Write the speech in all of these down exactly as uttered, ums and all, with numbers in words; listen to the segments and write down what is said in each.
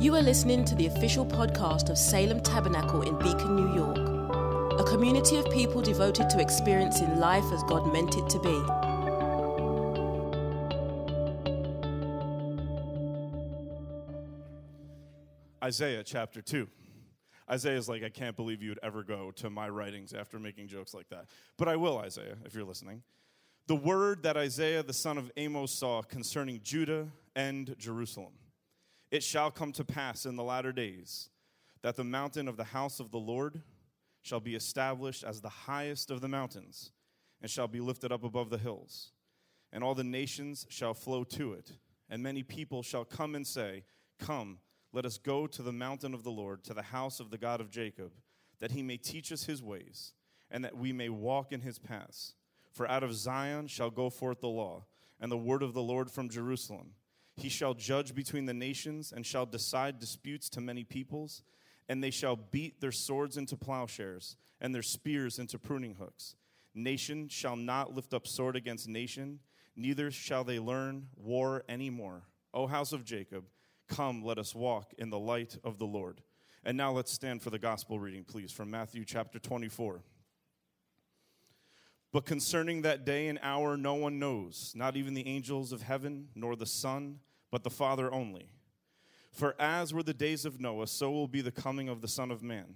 You are listening to the official podcast of Salem Tabernacle in Beacon, New York, a community of people devoted to experiencing life as God meant it to be. Isaiah chapter two. Isaiah's like, I can't believe you would ever go to my writings after making jokes like that. But I will, Isaiah, if you're listening. The word that Isaiah the son of Amos saw concerning Judah and Jerusalem. It shall come to pass in the latter days that the mountain of the house of the Lord shall be established as the highest of the mountains and shall be lifted up above the hills. And all the nations shall flow to it, and many people shall come and say, Come, let us go to the mountain of the Lord, to the house of the God of Jacob, that he may teach us his ways, and that we may walk in his paths. For out of Zion shall go forth the law, and the word of the Lord from Jerusalem. He shall judge between the nations and shall decide disputes to many peoples, and they shall beat their swords into plowshares and their spears into pruning hooks. Nation shall not lift up sword against nation, neither shall they learn war any more. O house of Jacob, come, let us walk in the light of the Lord. And now let's stand for the gospel reading, please, from Matthew chapter twenty-four. But concerning that day and hour no one knows, not even the angels of heaven, nor the Son, but the Father only. For as were the days of Noah, so will be the coming of the Son of Man.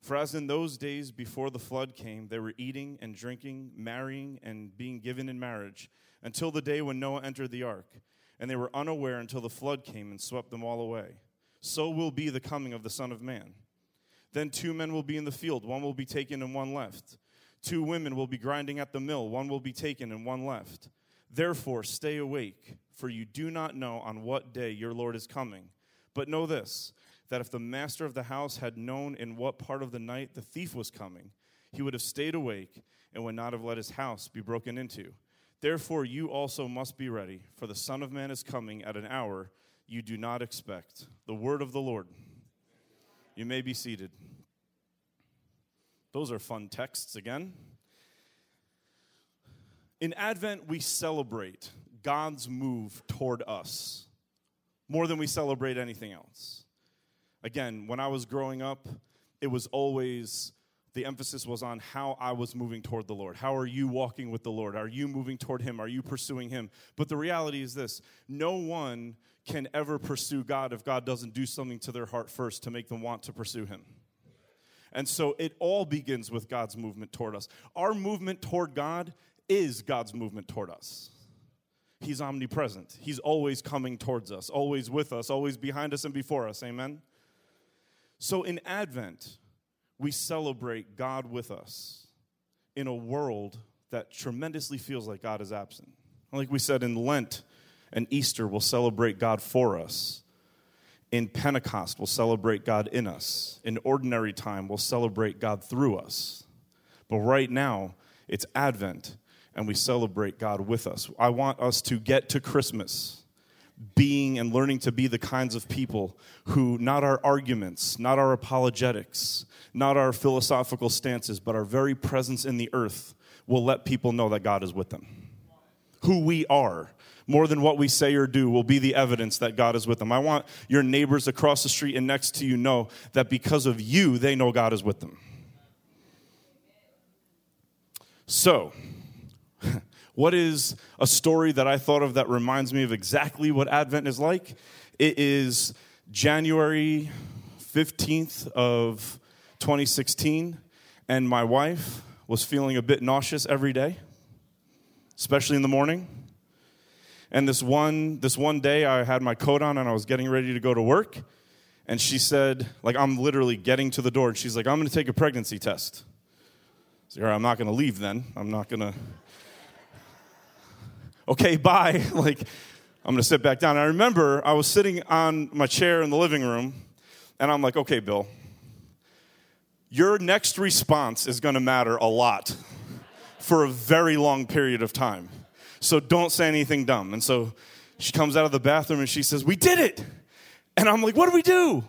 For as in those days before the flood came, they were eating and drinking, marrying and being given in marriage, until the day when Noah entered the ark, and they were unaware until the flood came and swept them all away. So will be the coming of the Son of Man. Then two men will be in the field, one will be taken and one left. Two women will be grinding at the mill, one will be taken and one left. Therefore, stay awake, for you do not know on what day your Lord is coming. But know this, that if the master of the house had known in what part of the night the thief was coming, he would have stayed awake and would not have let his house be broken into. Therefore, you also must be ready, for the Son of Man is coming at an hour you do not expect. The word of the Lord. You may be seated. Those are fun texts again. In Advent, we celebrate God's move toward us more than we celebrate anything else. Again, when I was growing up, it was always, the emphasis was on how I was moving toward the Lord. How are you walking with the Lord? Are you moving toward him? Are you pursuing him? But the reality is this, no one can ever pursue God if God doesn't do something to their heart first to make them want to pursue him. And so it all begins with God's movement toward us. Our movement toward God is God's movement toward us. He's omnipresent. He's always coming towards us, always with us, always behind us and before us. Amen? So in Advent, we celebrate God with us in a world that tremendously feels like God is absent. Like we said in Lent and Easter, we'll celebrate God for us. In Pentecost, we'll celebrate God in us. In ordinary time, we'll celebrate God through us. But right now, it's Advent, and we celebrate God with us. I want us to get to Christmas, being and learning to be the kinds of people who, not our arguments, not our apologetics, not our philosophical stances, but our very presence in the earth will let people know that God is with them. Who we are, more than what we say or do, will be the evidence that God is with them. I want your neighbors across the street and next to you know that because of you, they know God is with them. So, what is a story that I thought of that reminds me of exactly what Advent is like? It is January fifteenth of twenty sixteen, and my wife was feeling a bit nauseous every day, especially in the morning. And this one this one day, I had my coat on, and I was getting ready to go to work. And she said, like, I'm literally getting to the door. And she's like, I'm going to take a pregnancy test. I said, all right, I'm not going to leave then. I'm not going to. Okay, bye. Like, I'm going to sit back down. And I remember I was sitting on my chair in the living room, and I'm like, okay, Bill, your next response is going to matter a lot for a very long period of time. So don't say anything dumb. And so she comes out of the bathroom and she says, we did it. And I'm like, what did we do?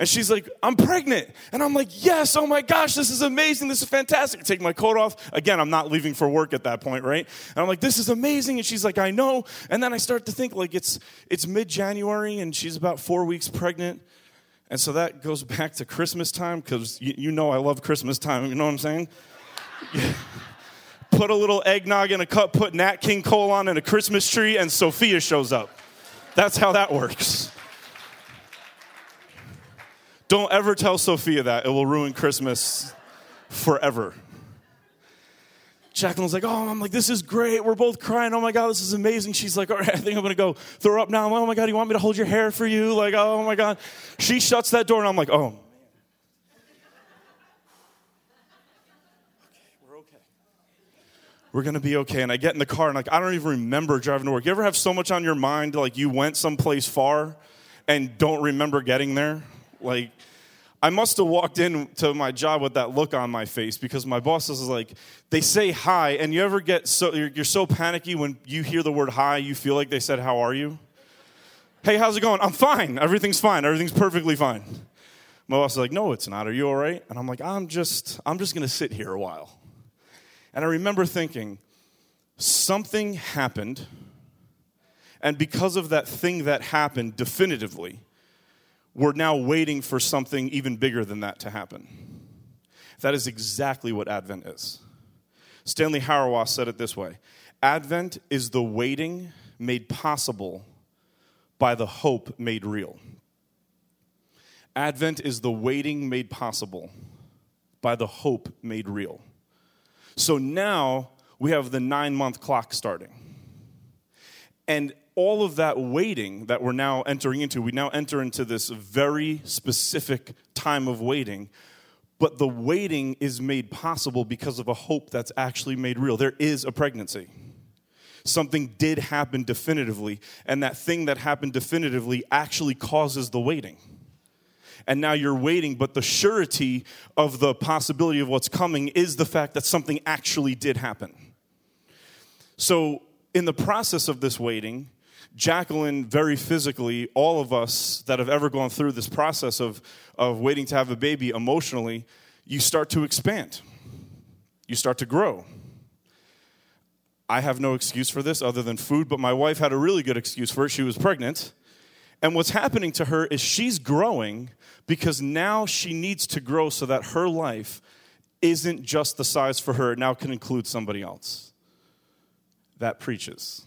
And she's like, I'm pregnant. And I'm like, yes, oh my gosh, this is amazing. This is fantastic. I take my coat off. Again, I'm not leaving for work at that point, right? And I'm like, this is amazing. And she's like, I know. And then I start to think, like, it's it's mid-January, and she's about four weeks pregnant. And so that goes back to Christmas time, because you, you know I love Christmas time. You know what I'm saying? Put a little eggnog in a cup, put Nat King Cole on and a Christmas tree, and Sophia shows up. That's how that works. Don't ever tell Sophia that. It will ruin Christmas forever. Jacqueline's like, oh, I'm like, this is great. We're both crying. Oh, my God, this is amazing. She's like, all right, I think I'm going to go throw up now. I'm like, oh, my God, you want me to hold your hair for you? Like, oh, my God. She shuts that door, and I'm like, oh. Okay, we're okay. We're going to be okay. And I get in the car, and, like, I don't even remember driving to work. You ever have so much on your mind, like, you went someplace far and don't remember getting there? Like, I must have walked into my job with that look on my face, because my boss is like, they say hi, and you ever get so, you're, you're so panicky when you hear the word hi, you feel like they said, how are you? Hey, how's it going? I'm fine. Everything's fine. Everything's perfectly fine. My boss is like, no, it's not. Are you all right? And I'm like, I'm just, I'm just going to sit here a while. And I remember thinking, something happened, and because of that thing that happened definitively, we're now waiting for something even bigger than that to happen. That is exactly what Advent is. Stanley Hauerwas said it this way: Advent is the waiting made possible by the hope made real. Advent is the waiting made possible by the hope made real. So now we have the nine-month clock starting. And all of that waiting that we're now entering into, we now enter into this very specific time of waiting, but the waiting is made possible because of a hope that's actually made real. There is a pregnancy. Something did happen definitively, and that thing that happened definitively actually causes the waiting. And now you're waiting, but the surety of the possibility of what's coming is the fact that something actually did happen. So in the process of this waiting, Jacqueline, very physically, all of us that have ever gone through this process of, of waiting to have a baby emotionally, you start to expand. You start to grow. I have no excuse for this other than food, but my wife had a really good excuse for it. She was pregnant. And what's happening to her is she's growing because now she needs to grow so that her life isn't just the size for her. It now can include somebody else. That preaches.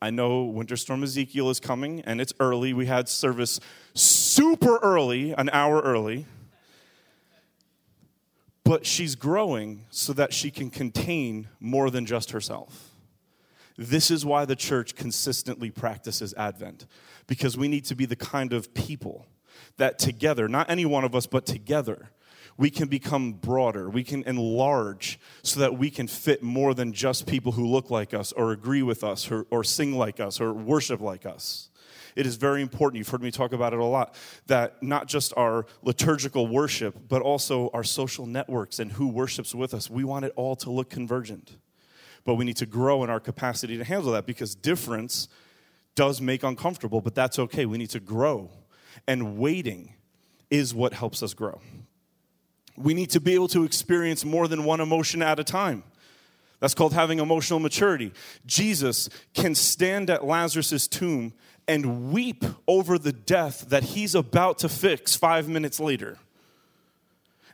I know Winter Storm Ezekiel is coming, and it's early. We had service super early, an hour early. But she's growing so that she can contain more than just herself. This is why the church consistently practices Advent, because we need to be the kind of people that together, not any one of us, but together, we can become broader. We can enlarge so that we can fit more than just people who look like us or agree with us or, or sing like us or worship like us. It is very important. You've heard me talk about it a lot, that not just our liturgical worship, but also our social networks and who worships with us. We want it all to look convergent. But we need to grow in our capacity to handle that, because difference does make uncomfortable, but that's okay. We need to grow. And waiting is what helps us grow. We need to be able to experience more than one emotion at a time. That's called having emotional maturity. Jesus can stand at Lazarus' tomb and weep over the death that he's about to fix five minutes later.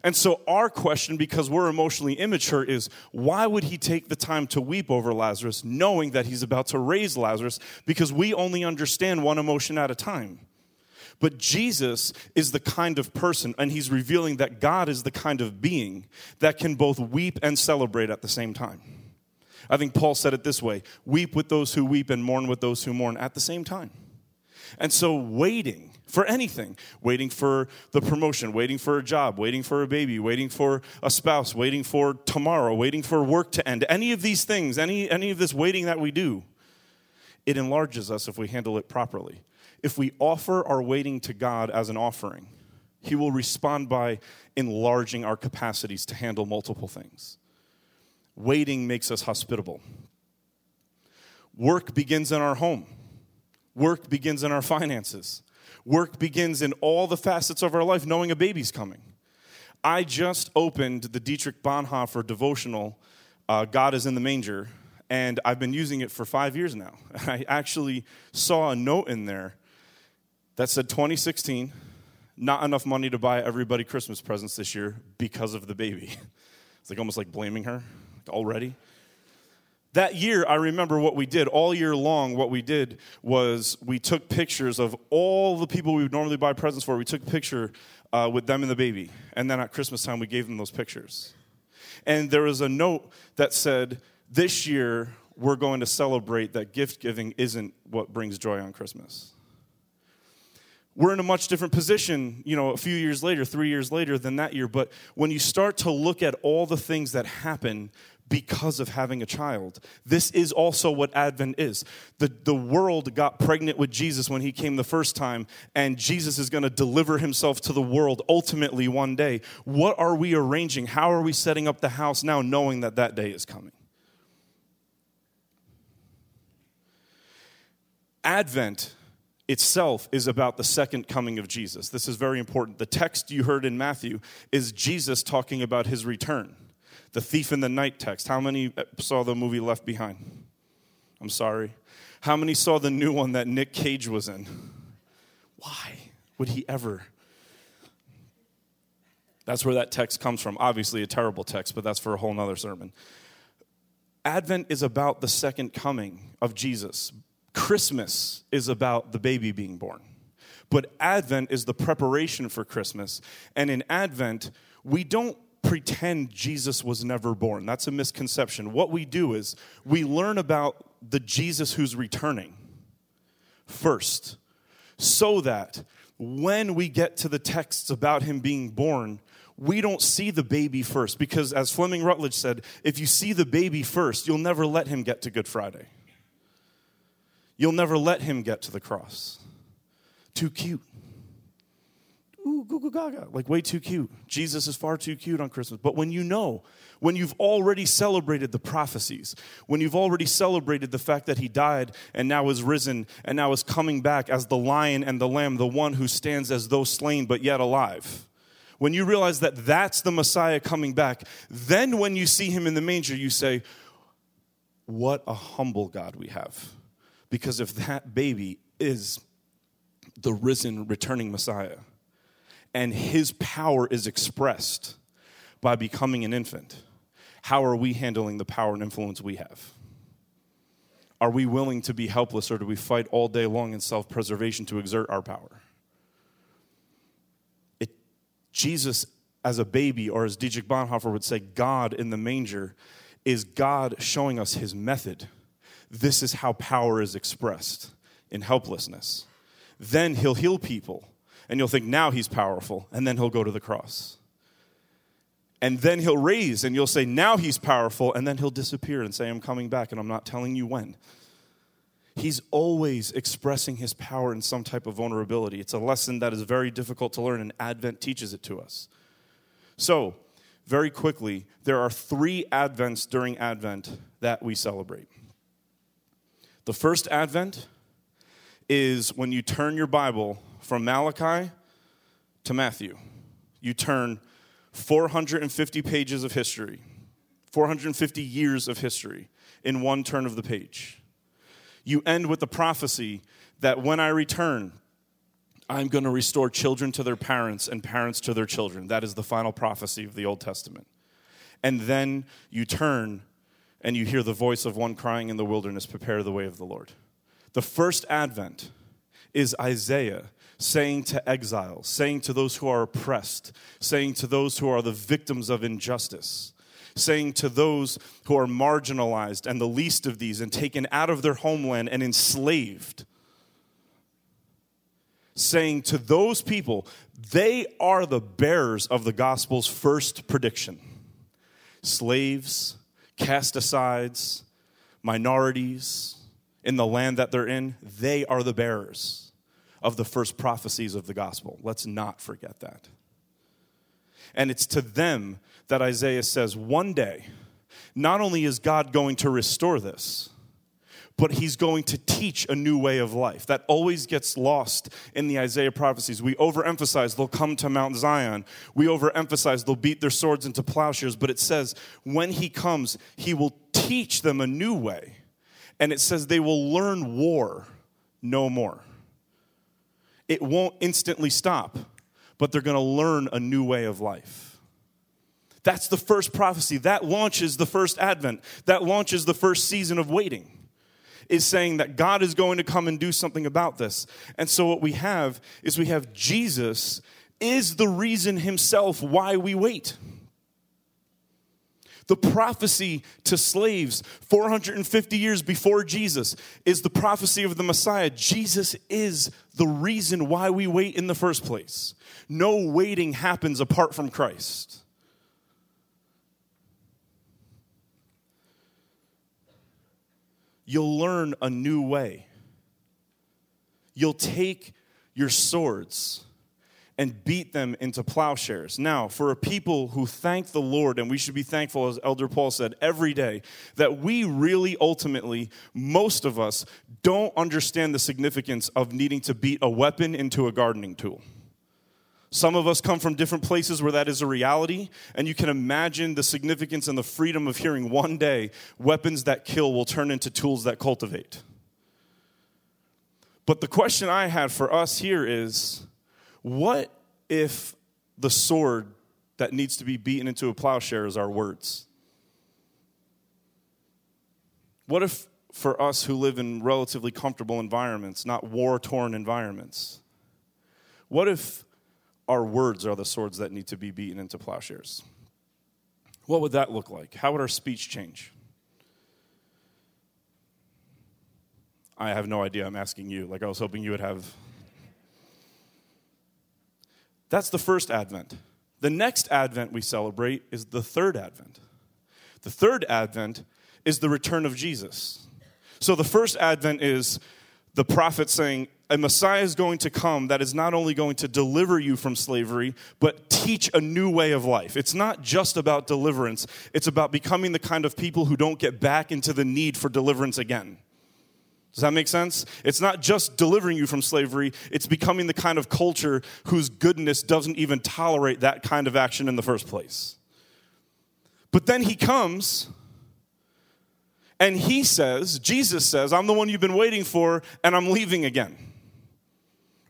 And so our question, because we're emotionally immature, is why would he take the time to weep over Lazarus knowing that he's about to raise Lazarus? Because we only understand one emotion at a time. But Jesus is the kind of person, and he's revealing that God is the kind of being that can both weep and celebrate at the same time. I think Paul said it this way: weep with those who weep and mourn with those who mourn at the same time. And so waiting for anything, waiting for the promotion, waiting for a job, waiting for a baby, waiting for a spouse, waiting for tomorrow, waiting for work to end, any of these things, any, any of this waiting that we do, it enlarges us if we handle it properly. If we offer our waiting to God as an offering, he will respond by enlarging our capacities to handle multiple things. Waiting makes us hospitable. Work begins in our home. Work begins in our finances. Work begins in all the facets of our life, knowing a baby's coming. I just opened the Dietrich Bonhoeffer devotional, uh, God is in the Manger, and I've been using it for five years now. I actually saw a note in there that said twenty sixteen, not enough money to buy everybody Christmas presents this year because of the baby. It's like almost like blaming her already. That year, I remember what we did. All year long, what we did was we took pictures of all the people we would normally buy presents for. We took a picture uh, with them and the baby. And then at Christmas time, we gave them those pictures. And there was a note that said, this year, we're going to celebrate that gift giving isn't what brings joy on Christmas. We're in a much different position, you know, a few years later, three years later than that year. But when you start to look at all the things that happen because of having a child, this is also what Advent is. The, the world got pregnant with Jesus when he came the first time, and Jesus is going to deliver himself to the world ultimately one day. What are we arranging? How are we setting up the house now, knowing that that day is coming? Advent itself is about the second coming of Jesus. This is very important. The text you heard in Matthew is Jesus talking about his return. The thief in the night text. How many saw the movie Left Behind? I'm sorry. How many saw the new one that Nick Cage was in? Why would he ever? That's where that text comes from. Obviously a terrible text, but that's for a whole nother sermon. Advent is about the second coming of Jesus. Christmas is about the baby being born. But Advent is the preparation for Christmas. And in Advent, we don't pretend Jesus was never born. That's a misconception. What we do is we learn about the Jesus who's returning first, so that when we get to the texts about him being born, we don't see the baby first. Because as Fleming Rutledge said, if you see the baby first, you'll never let him get to Good Friday. You'll never let him get to the cross. Too cute. Ooh, goo goo gaga, like way too cute. Jesus is far too cute on Christmas. But when you know, when you've already celebrated the prophecies, when you've already celebrated the fact that he died and now is risen and now is coming back as the lion and the lamb, the one who stands as though slain but yet alive, when you realize that that's the Messiah coming back, then when you see him in the manger, you say, what a humble God we have. Because if that baby is the risen, returning Messiah, and his power is expressed by becoming an infant, how are we handling the power and influence we have? Are we willing to be helpless, or do we fight all day long in self-preservation to exert our power? It, Jesus as a baby, or as Dietrich Bonhoeffer would say, God in the manger, is God showing us his method. This is how power is expressed, in helplessness. Then he'll heal people. And you'll think, now he's powerful, and then he'll go to the cross. And then he'll raise, and you'll say, now he's powerful, and then he'll disappear and say, I'm coming back, and I'm not telling you when. He's always expressing his power in some type of vulnerability. It's a lesson that is very difficult to learn, and Advent teaches it to us. So, very quickly, there are three Advents during Advent that we celebrate. The first Advent is when you turn your Bible from Malachi to Matthew. You turn four hundred fifty pages of history, four hundred fifty years of history in one turn of the page. You end with the prophecy that when I return, I'm going to restore children to their parents and parents to their children. That is the final prophecy of the Old Testament. And then you turn and you hear the voice of one crying in the wilderness, prepare the way of the Lord. The first Advent is Isaiah saying to exiles, saying to those who are oppressed, saying to those who are the victims of injustice, saying to those who are marginalized and the least of these and taken out of their homeland and enslaved, saying to those people, they are the bearers of the gospel's first prediction. Slaves, cast asides, minorities in the land that they're in, they are the bearers of the first prophecies of the gospel. Let's not forget that. And it's to them that Isaiah says, one day, not only is God going to restore this, but he's going to teach a new way of life. That always gets lost in the Isaiah prophecies. We overemphasize they'll come to Mount Zion. We overemphasize they'll beat their swords into plowshares. But it says when he comes, he will teach them a new way. And it says they will learn war no more. It won't instantly stop, but they're going to learn a new way of life. That's the first prophecy. That launches the first advent. That launches the first season of waiting. Is saying that God is going to come and do something about this. And so what we have is we have Jesus is the reason himself why we wait. The prophecy to slaves four hundred fifty years before Jesus is the prophecy of the Messiah. Jesus is the reason why we wait in the first place. No waiting happens apart from Christ. You'll learn a new way. You'll take your swords and beat them into plowshares. Now, for a people who thank the Lord, and we should be thankful, as Elder Paul said, every day, that we really ultimately, most of us, don't understand the significance of needing to beat a weapon into a gardening tool. Some of us come from different places where that is a reality, and you can imagine the significance and the freedom of hearing one day weapons that kill will turn into tools that cultivate. But the question I had for us here is, what if the sword that needs to be beaten into a plowshare is our words? What if for us who live in relatively comfortable environments, not war-torn environments, what if our words are the swords that need to be beaten into plowshares? What would that look like? How would our speech change? I have no idea. I'm asking you. Like I was hoping you would have. That's the first Advent. The next Advent we celebrate is the third Advent. The third Advent is the return of Jesus. So the first Advent is the prophet saying, a Messiah is going to come that is not only going to deliver you from slavery, but teach a new way of life. It's not just about deliverance. It's about becoming the kind of people who don't get back into the need for deliverance again. Does that make sense? It's not just delivering you from slavery. It's becoming the kind of culture whose goodness doesn't even tolerate that kind of action in the first place. But then he comes, and he says, Jesus says, I'm the one you've been waiting for, and I'm leaving again.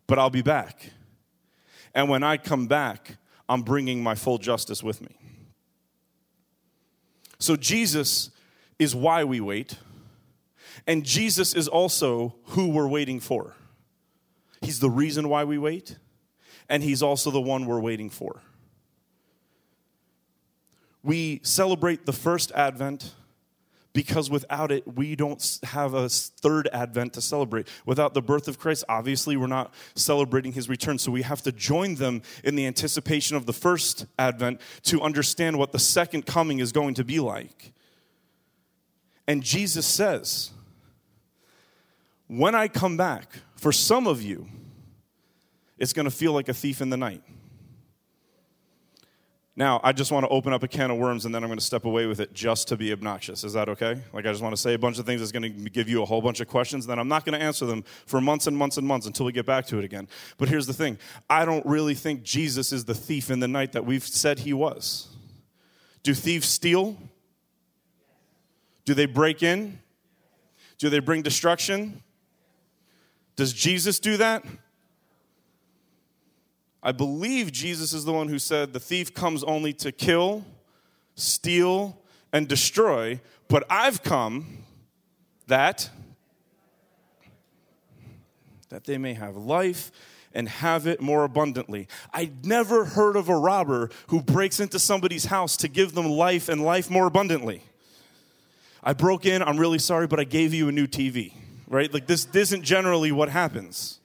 But I'll be back. And when I come back, I'm bringing my full justice with me. So Jesus is why we wait. And Jesus is also who we're waiting for. He's the reason why we wait. And he's also the one we're waiting for. We celebrate the first Advent because without it, we don't have a third Advent to celebrate. Without the birth of Christ, obviously, we're not celebrating his return. So we have to join them in the anticipation of the first Advent to understand what the second coming is going to be like. And Jesus says, when I come back, for some of you, it's going to feel like a thief in the night. Now, I just want to open up a can of worms, and then I'm going to step away with it just to be obnoxious. Is that okay? Like, I just want to say a bunch of things that's going to give you a whole bunch of questions, and then I'm not going to answer them for months and months and months until we get back to it again. But here's the thing. I don't really think Jesus is the thief in the night that we've said he was. Do thieves steal? Do they break in? Do they bring destruction? Does Jesus do that? I believe Jesus is the one who said the thief comes only to kill, steal, and destroy, but I've come that, that they may have life and have it more abundantly. I never heard of a robber who breaks into somebody's house to give them life and life more abundantly. I broke in, I'm really sorry, but I gave you a new T V, right? Like this isn't generally what happens.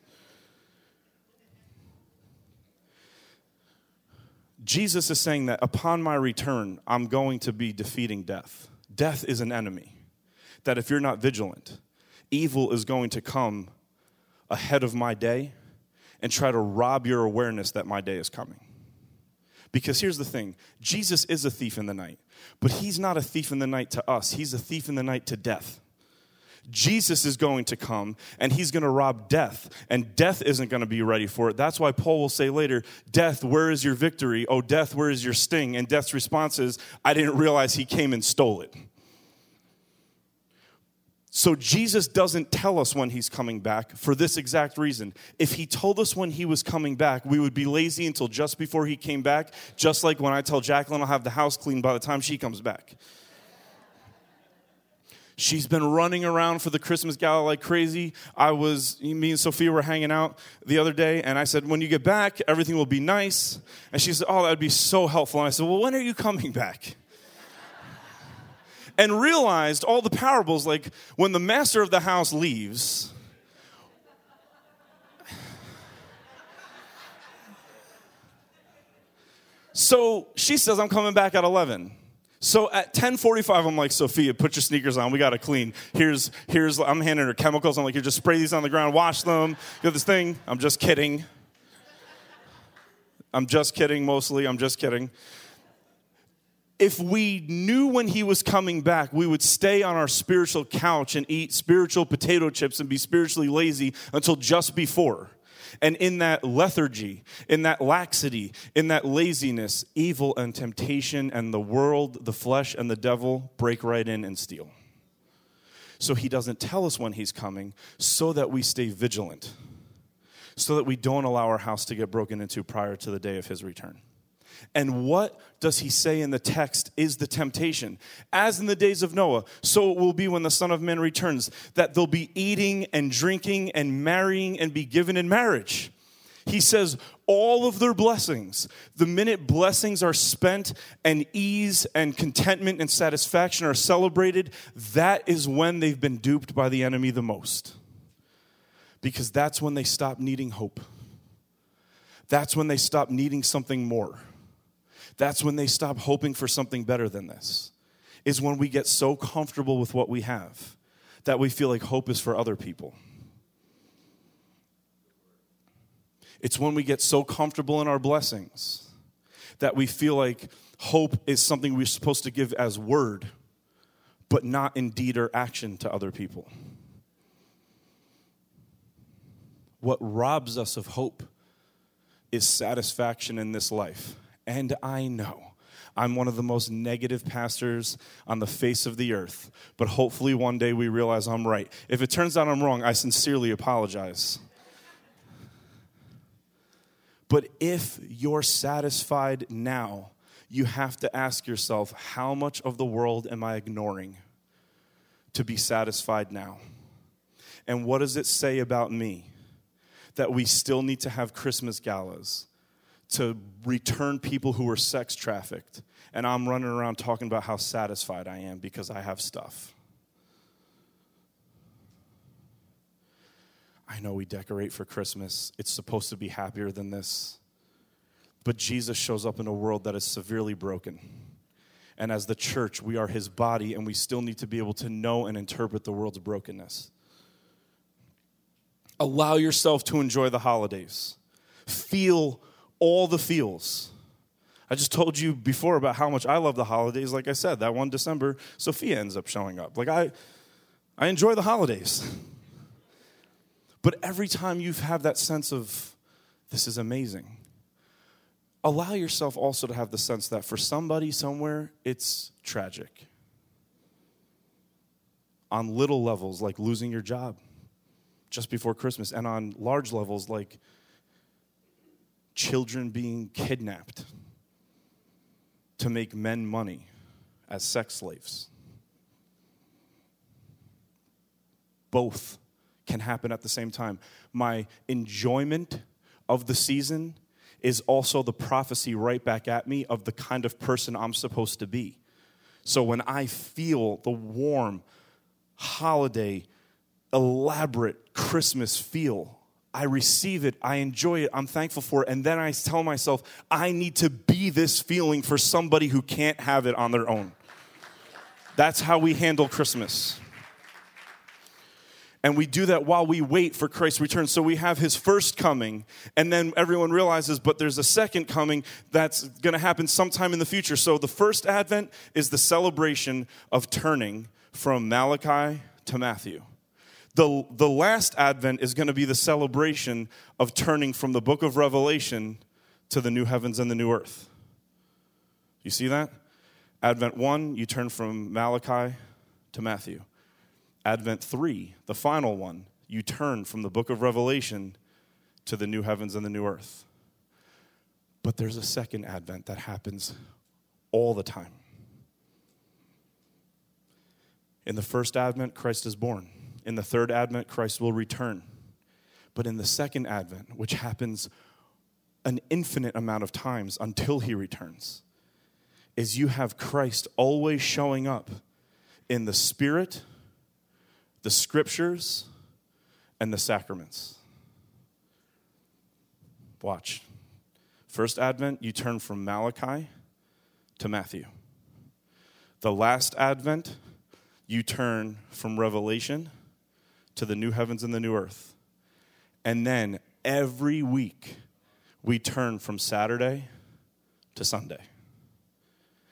Jesus is saying that upon my return, I'm going to be defeating death. Death is an enemy. That if you're not vigilant, evil is going to come ahead of my day and try to rob your awareness that my day is coming. Because here's the thing. Jesus is a thief in the night, but he's not a thief in the night to us. He's a thief in the night to death. Jesus is going to come, and he's going to rob death, and death isn't going to be ready for it. That's why Paul will say later, death, where is your victory? Oh, death, where is your sting? And death's response is, I didn't realize he came and stole it. So Jesus doesn't tell us when he's coming back for this exact reason. If he told us when he was coming back, we would be lazy until just before he came back, just like when I tell Jacqueline I'll have the house clean by the time she comes back. She's been running around for the Christmas gala like crazy. I was, me and Sophia were hanging out the other day, and I said, when you get back, everything will be nice. And she said, oh, that would be so helpful. And I said, well, when are you coming back? And realized all the parables, like when the master of the house leaves, so she says, I'm coming back at eleven. So at ten forty-five, I'm like, Sophia, put your sneakers on. We got to clean. Here's, here's, I'm handing her chemicals. I'm like, you just spray these on the ground, wash them. You know this thing? I'm just kidding. I'm just kidding, mostly. I'm just kidding. If we knew when he was coming back, we would stay on our spiritual couch and eat spiritual potato chips and be spiritually lazy until just before. And in that lethargy, in that laxity, in that laziness, evil and temptation and the world, the flesh, and the devil break right in and steal. So he doesn't tell us when he's coming so that we stay vigilant, so that we don't allow our house to get broken into prior to the day of his return. And what does he say in the text is the temptation? As in the days of Noah, so it will be when the Son of Man returns, that they'll be eating and drinking and marrying and be given in marriage. He says all of their blessings, the minute blessings are spent and ease and contentment and satisfaction are celebrated, that is when they've been duped by the enemy the most. Because that's when they stop needing hope. That's when they stop needing something more. That's when they stop hoping for something better than this, is when we get so comfortable with what we have that we feel like hope is for other people. It's when we get so comfortable in our blessings that we feel like hope is something we're supposed to give as word, but not in deed or action to other people. What robs us of hope is satisfaction in this life. And I know I'm one of the most negative pastors on the face of the earth, but hopefully one day we realize I'm right. If it turns out I'm wrong, I sincerely apologize. But if you're satisfied now, you have to ask yourself, how much of the world am I ignoring to be satisfied now? And what does it say about me that we still need to have Christmas galas, to return people who were sex trafficked, and I'm running around talking about how satisfied I am because I have stuff? I know we decorate for Christmas. It's supposed to be happier than this. But Jesus shows up in a world that is severely broken. And as the church, we are his body, and we still need to be able to know and interpret the world's brokenness. Allow yourself to enjoy the holidays. Feel all the feels. I just told you before about how much I love the holidays. Like I said, that one December, Sophia ends up showing up. Like I I enjoy the holidays. But every time you have that sense of, this is amazing, allow yourself also to have the sense that for somebody somewhere, it's tragic. On little levels, like losing your job just before Christmas, and on large levels, like children being kidnapped to make men money as sex slaves. Both can happen at the same time. My enjoyment of the season is also the prophecy right back at me of the kind of person I'm supposed to be. So when I feel the warm, holiday, elaborate Christmas feel, I receive it, I enjoy it, I'm thankful for it, and then I tell myself, I need to be this feeling for somebody who can't have it on their own. That's how we handle Christmas. And we do that while we wait for Christ's return. So we have his first coming, and then everyone realizes, but there's a second coming that's going to happen sometime in the future. So the first Advent is the celebration of turning from Malachi to Matthew. The, the last Advent is going to be the celebration of turning from the book of Revelation to the new heavens and the new earth. You see that? Advent one, you turn from Malachi to Matthew. Advent three, the final one, you turn from the book of Revelation to the new heavens and the new earth. But there's a second Advent that happens all the time. In the first Advent, Christ is born. In the third Advent, Christ will return. But in the second Advent, which happens an infinite amount of times until he returns, is you have Christ always showing up in the Spirit, the Scriptures, and the sacraments. Watch. First Advent, you turn from Malachi to Matthew. The last Advent, you turn from Revelation to the new heavens and the new earth. And then every week, we turn from Saturday to Sunday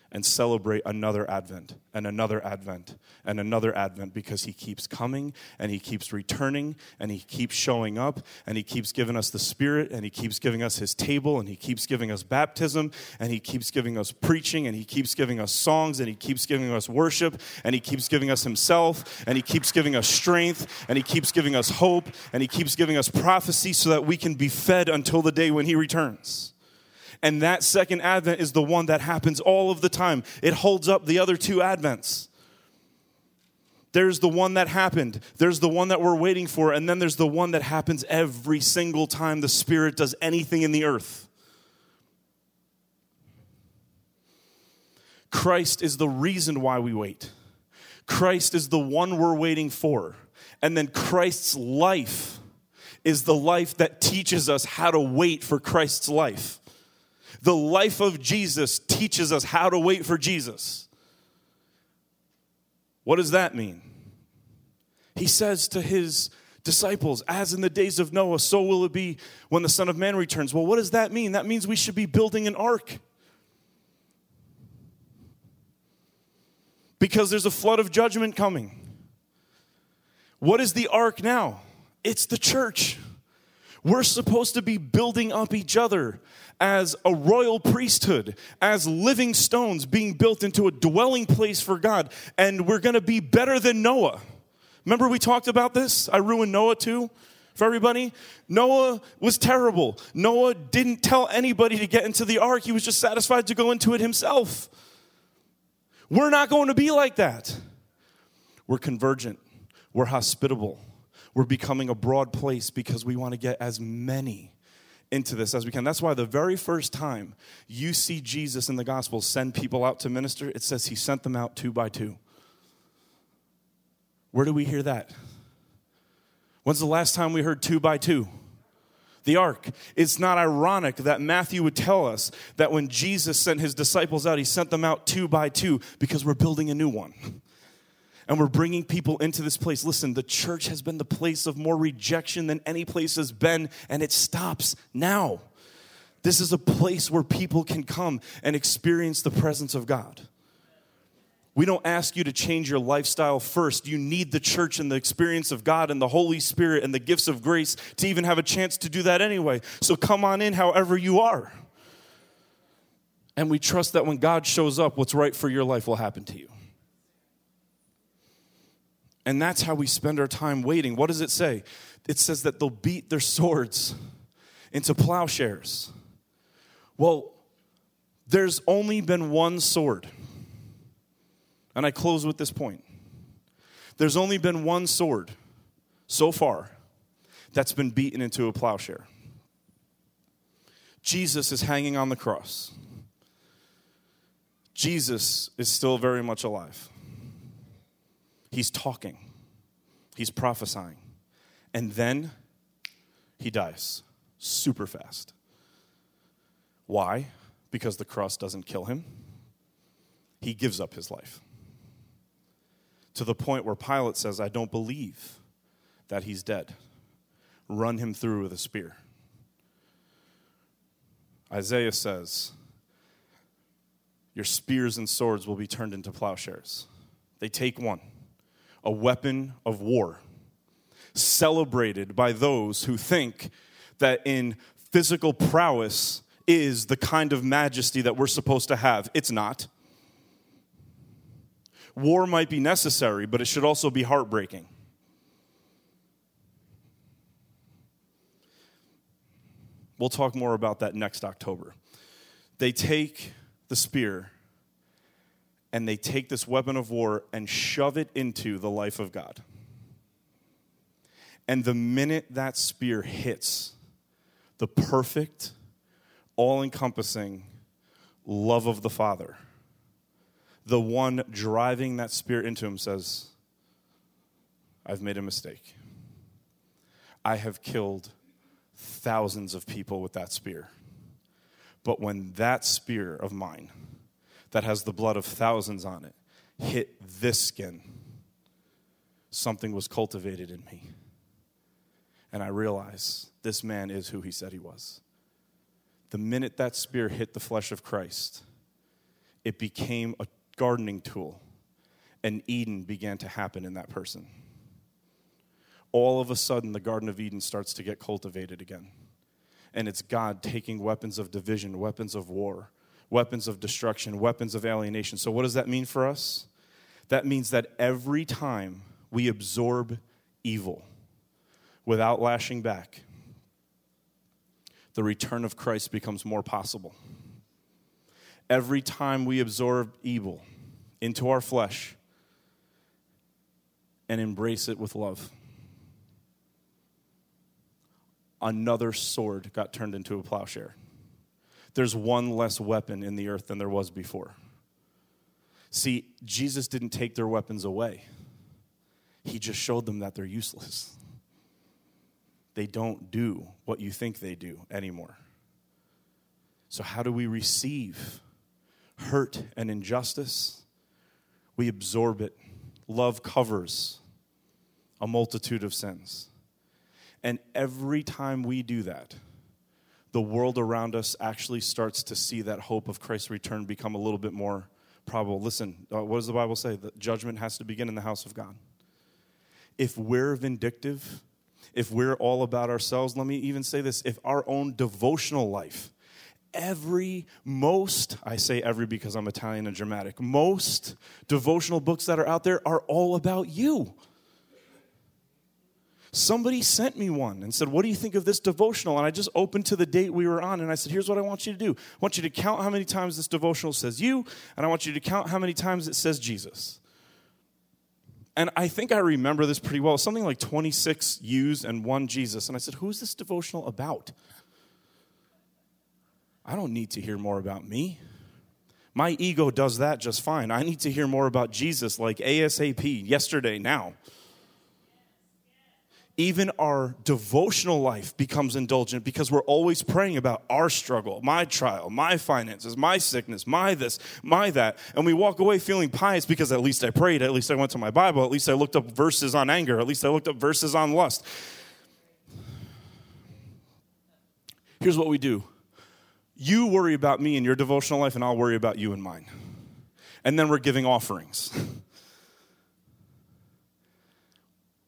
and celebrate another Advent and another Advent and another Advent, because he keeps coming and he keeps returning and he keeps showing up and he keeps giving us the Spirit and he keeps giving us his table and he keeps giving us baptism and he keeps giving us preaching and he keeps giving us songs and he keeps giving us worship and he keeps giving us himself and he keeps giving us strength and he keeps giving us hope and he keeps giving us prophecy so that we can be fed until the day when he returns. And that second Advent is the one that happens all of the time. It holds up the other two Advents. There's the one that happened. There's the one that we're waiting for. And then there's the one that happens every single time the Spirit does anything in the earth. Christ is the reason why we wait. Christ is the one we're waiting for. And then Christ's life is the life that teaches us how to wait for Christ's life. The life of Jesus teaches us how to wait for Jesus. What does that mean? He says to his disciples, as in the days of Noah, so will it be when the Son of Man returns. Well, what does that mean? That means we should be building an ark. Because there's a flood of judgment coming. What is the ark now? It's the church. We're supposed to be building up each other as a royal priesthood, as living stones being built into a dwelling place for God. And we're going to be better than Noah. Remember we talked about this? I ruined Noah too for everybody. Noah was terrible. Noah didn't tell anybody to get into the ark. He was just satisfied to go into it himself. We're not going to be like that. We're convergent. We're hospitable. We're becoming a broad place because we want to get as many into this as we can. That's why the very first time you see Jesus in the Gospels send people out to minister, it says he sent them out two by two. Where do we hear that? When's the last time we heard two by two? The ark. It's not ironic that Matthew would tell us that when Jesus sent his disciples out, he sent them out two by two, because we're building a new one. And we're bringing people into this place. Listen, the church has been the place of more rejection than any place has been, and it stops now. This is a place where people can come and experience the presence of God. We don't ask you to change your lifestyle first. You need the church and the experience of God and the Holy Spirit and the gifts of grace to even have a chance to do that anyway. So come on in however you are. And we trust that when God shows up, what's right for your life will happen to you. And that's how we spend our time waiting. What does it say? It says that they'll beat their swords into plowshares. Well, there's only been one sword. And I close with this point. There's only been one sword so far that's been beaten into a plowshare. Jesus is hanging on the cross. Jesus is still very much alive. He's talking. He's prophesying. And then he dies super fast. Why? Because the cross doesn't kill him. He gives up his life. To the point where Pilate says, I don't believe that he's dead. Run him through with a spear. Isaiah says, your spears and swords will be turned into plowshares. They take one. A weapon of war. celebrated by those who think that in physical prowess is the kind of majesty that we're supposed to have. It's not. War might be necessary, but it should also be heartbreaking. We'll talk more about that next October. They take the spear and they take this weapon of war and shove it into the life of God. And the minute that spear hits the perfect, all-encompassing love of the Father, the one driving that spear into him says, I've made a mistake. I have killed thousands of people with that spear. But when that spear of mine, that has the blood of thousands on it, hit this skin, something was cultivated in me. And I realize this man is who he said he was. The minute that spear hit the flesh of Christ, it became a gardening tool, and Eden began to happen in that person. All of a sudden, the Garden of Eden starts to get cultivated again. And it's God taking weapons of division, weapons of war, weapons of destruction, weapons of alienation. So what does that mean for us? That means that every time we absorb evil without lashing back, the return of Christ becomes more possible. Every time we absorb evil into our flesh and embrace it with love, another sword got turned into a plowshare. There's one less weapon in the earth than there was before. See, Jesus didn't take their weapons away. He just showed them that they're useless. They don't do what you think they do anymore. So how do we receive hurt and injustice? We absorb it. Love covers a multitude of sins. And every time we do that, the world around us actually starts to see that hope of Christ's return become a little bit more probable. Listen, uh, what does the Bible say? The judgment has to begin in the house of God. If we're vindictive, if we're all about ourselves, let me even say this, if our own devotional life, every most, I say every because I'm Italian and dramatic, most devotional books that are out there are all about you. Somebody sent me one and said, what do you think of this devotional? And I just opened to the date we were on, and I said, here's what I want you to do. I want you to count how many times this devotional says you, and I want you to count how many times it says Jesus. And I think I remember this pretty well. Something like twenty-six yous and one Jesus. And I said, who's this devotional about? I don't need to hear more about me. My ego does that just fine. I need to hear more about Jesus, like ASAP, yesterday, now. Even our devotional life becomes indulgent because we're always praying about our struggle, my trial, my finances, my sickness, my this, my that. And we walk away feeling pious because at least I prayed, at least I went to my Bible, at least I looked up verses on anger, at least I looked up verses on lust. Here's what we do. You worry about me and your devotional life, and I'll worry about you and mine. And then we're giving offerings.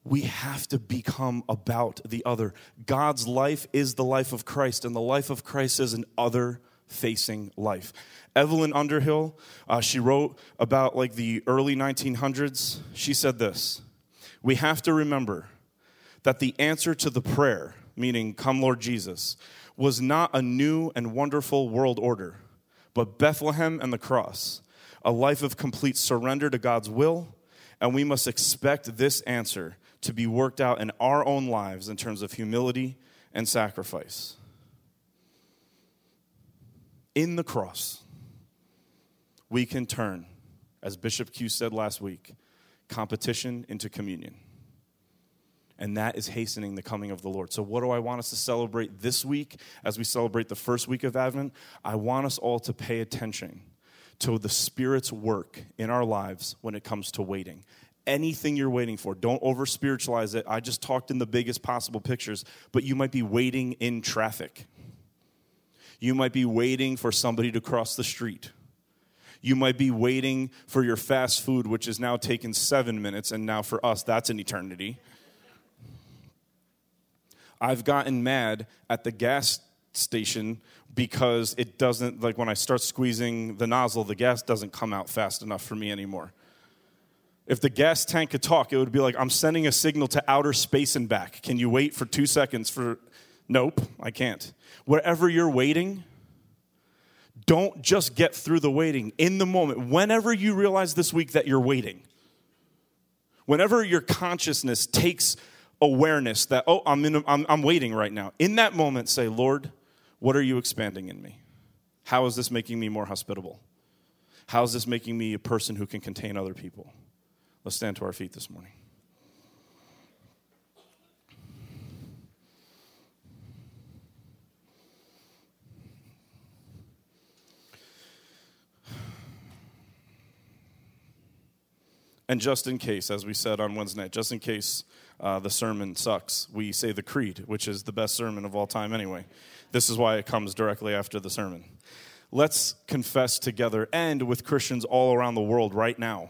We have to become about the other. God's life is the life of Christ, and the life of Christ is an other-facing life. Evelyn Underhill, uh, she wrote about like the early nineteen hundreds. She said this, we have to remember that the answer to the prayer, meaning come Lord Jesus, was not a new and wonderful world order, but Bethlehem and the cross, a life of complete surrender to God's will, and we must expect this answer to be worked out in our own lives in terms of humility and sacrifice. In the cross, we can turn, as Bishop Q said last week, competition into communion. And that is hastening the coming of the Lord. So what do I want us to celebrate this week as we celebrate the first week of Advent? I want us all to pay attention to the Spirit's work in our lives when it comes to waiting. Anything you're waiting for, don't over-spiritualize it. I just talked in the biggest possible pictures, but you might be waiting in traffic. You might be waiting for somebody to cross the street. You might be waiting for your fast food, which has now taken seven minutes, and now for us, that's an eternity. I've gotten mad at the gas station because it doesn't, like when I start squeezing the nozzle, the gas doesn't come out fast enough for me anymore. If the gas tank could talk, it would be like, I'm sending a signal to outer space and back. Can you wait for two seconds for, nope, I can't. Wherever you're waiting, don't just get through the waiting. In the moment, whenever you realize this week that you're waiting, whenever your consciousness takes awareness that, oh, I'm in, I'm, I'm waiting right now. In that moment, say, Lord, what are you expanding in me? How is this making me more hospitable? How is this making me a person who can contain other people? Let's stand to our feet this morning. And just in case, as we said on Wednesday night, just in case uh, the sermon sucks, we say the creed, which is the best sermon of all time anyway. This is why it comes directly after the sermon. Let's confess together, and with Christians all around the world right now,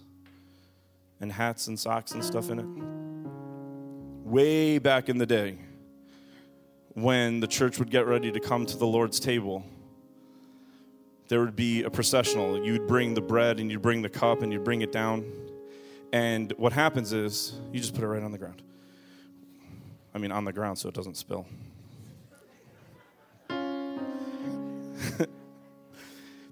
and hats and socks and stuff in it? Way back in the day, when the church would get ready to come to the Lord's table, there would be a processional. You'd bring the bread and you'd bring the cup and you'd bring it down. And what happens is you just put it right on the ground. I mean, on the ground so it doesn't spill.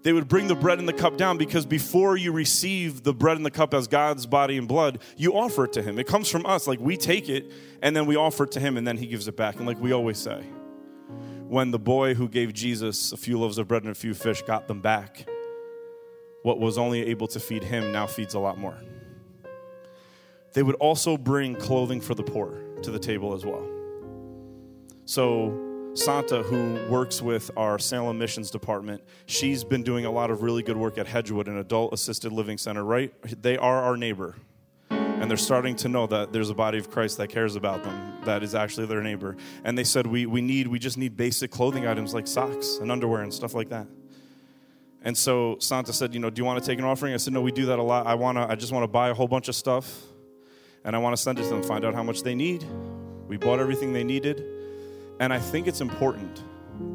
They would bring the bread and the cup down because before you receive the bread and the cup as God's body and blood, you offer it to him. It comes from us. Like, we take it and then we offer it to him and then he gives it back. And like we always say, when the boy who gave Jesus a few loaves of bread and a few fish got them back, what was only able to feed him now feeds a lot more. They would also bring clothing for the poor to the table as well. So Santa, who works with our Salem Missions Department, she's been doing a lot of really good work at Hedgewood, an adult assisted living center, right? They are our neighbor. And they're starting to know that there's a body of Christ that cares about them, that is actually their neighbor. And they said, we we need, we just need basic clothing items like socks and underwear and stuff like that. And so Santa said, you know, do you want to take an offering? I said, no, we do that a lot. I want to, I just want to buy a whole bunch of stuff, and I want to send it to them, find out how much they need. We bought everything they needed. And I think it's important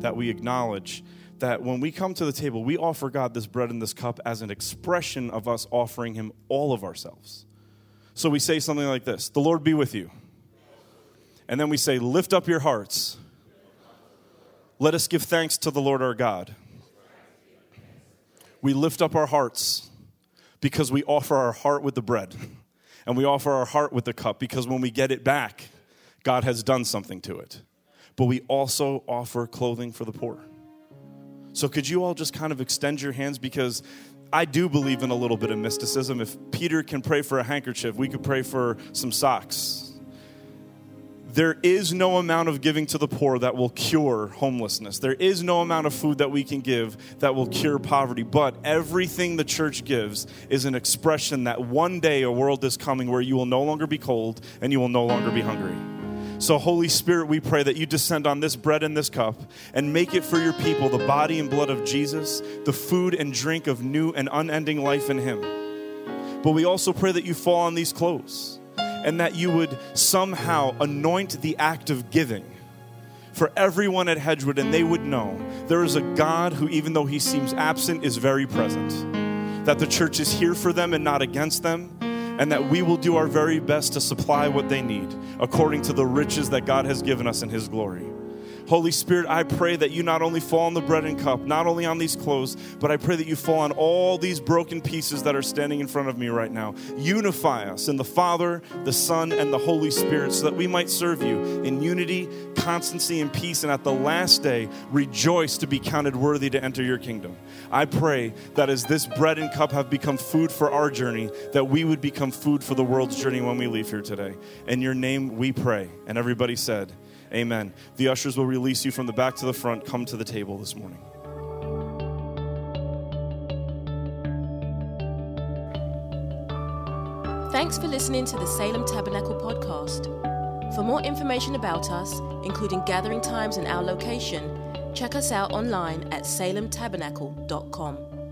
that we acknowledge that when we come to the table, we offer God this bread and this cup as an expression of us offering him all of ourselves. So we say something like this: the Lord be with you. And then we say, lift up your hearts. Let us give thanks to the Lord our God. We lift up our hearts because we offer our heart with the bread. And we offer our heart with the cup because when we get it back, God has done something to it. But we also offer clothing for the poor. So could you all just kind of extend your hands, because I do believe in a little bit of mysticism. If Peter can pray for a handkerchief, we could pray for some socks. There is no amount of giving to the poor that will cure homelessness. There is no amount of food that we can give that will cure poverty. But everything the church gives is an expression that one day a world is coming where you will no longer be cold and you will no longer be hungry. So Holy Spirit, we pray that you descend on this bread and this cup and make it for your people the body and blood of Jesus, the food and drink of new and unending life in him. But we also pray that you fall on these clothes and that you would somehow anoint the act of giving for everyone at Hedgewood, and they would know there is a God who, even though he seems absent, is very present, that the church is here for them and not against them, and that we will do our very best to supply what they need according to the riches that God has given us in his glory. Holy Spirit, I pray that you not only fall on the bread and cup, not only on these clothes, but I pray that you fall on all these broken pieces that are standing in front of me right now. Unify us in the Father, the Son, and the Holy Spirit so that we might serve you in unity, constancy, and peace, and at the last day, rejoice to be counted worthy to enter your kingdom. I pray that as this bread and cup have become food for our journey, that we would become food for the world's journey when we leave here today. In your name we pray. And everybody said, amen. The ushers will release you from the back to the front. Come to the table this morning. Thanks for listening to the Salem Tabernacle podcast. For more information about us, including gathering times and our location, check us out online at salem tabernacle dot com.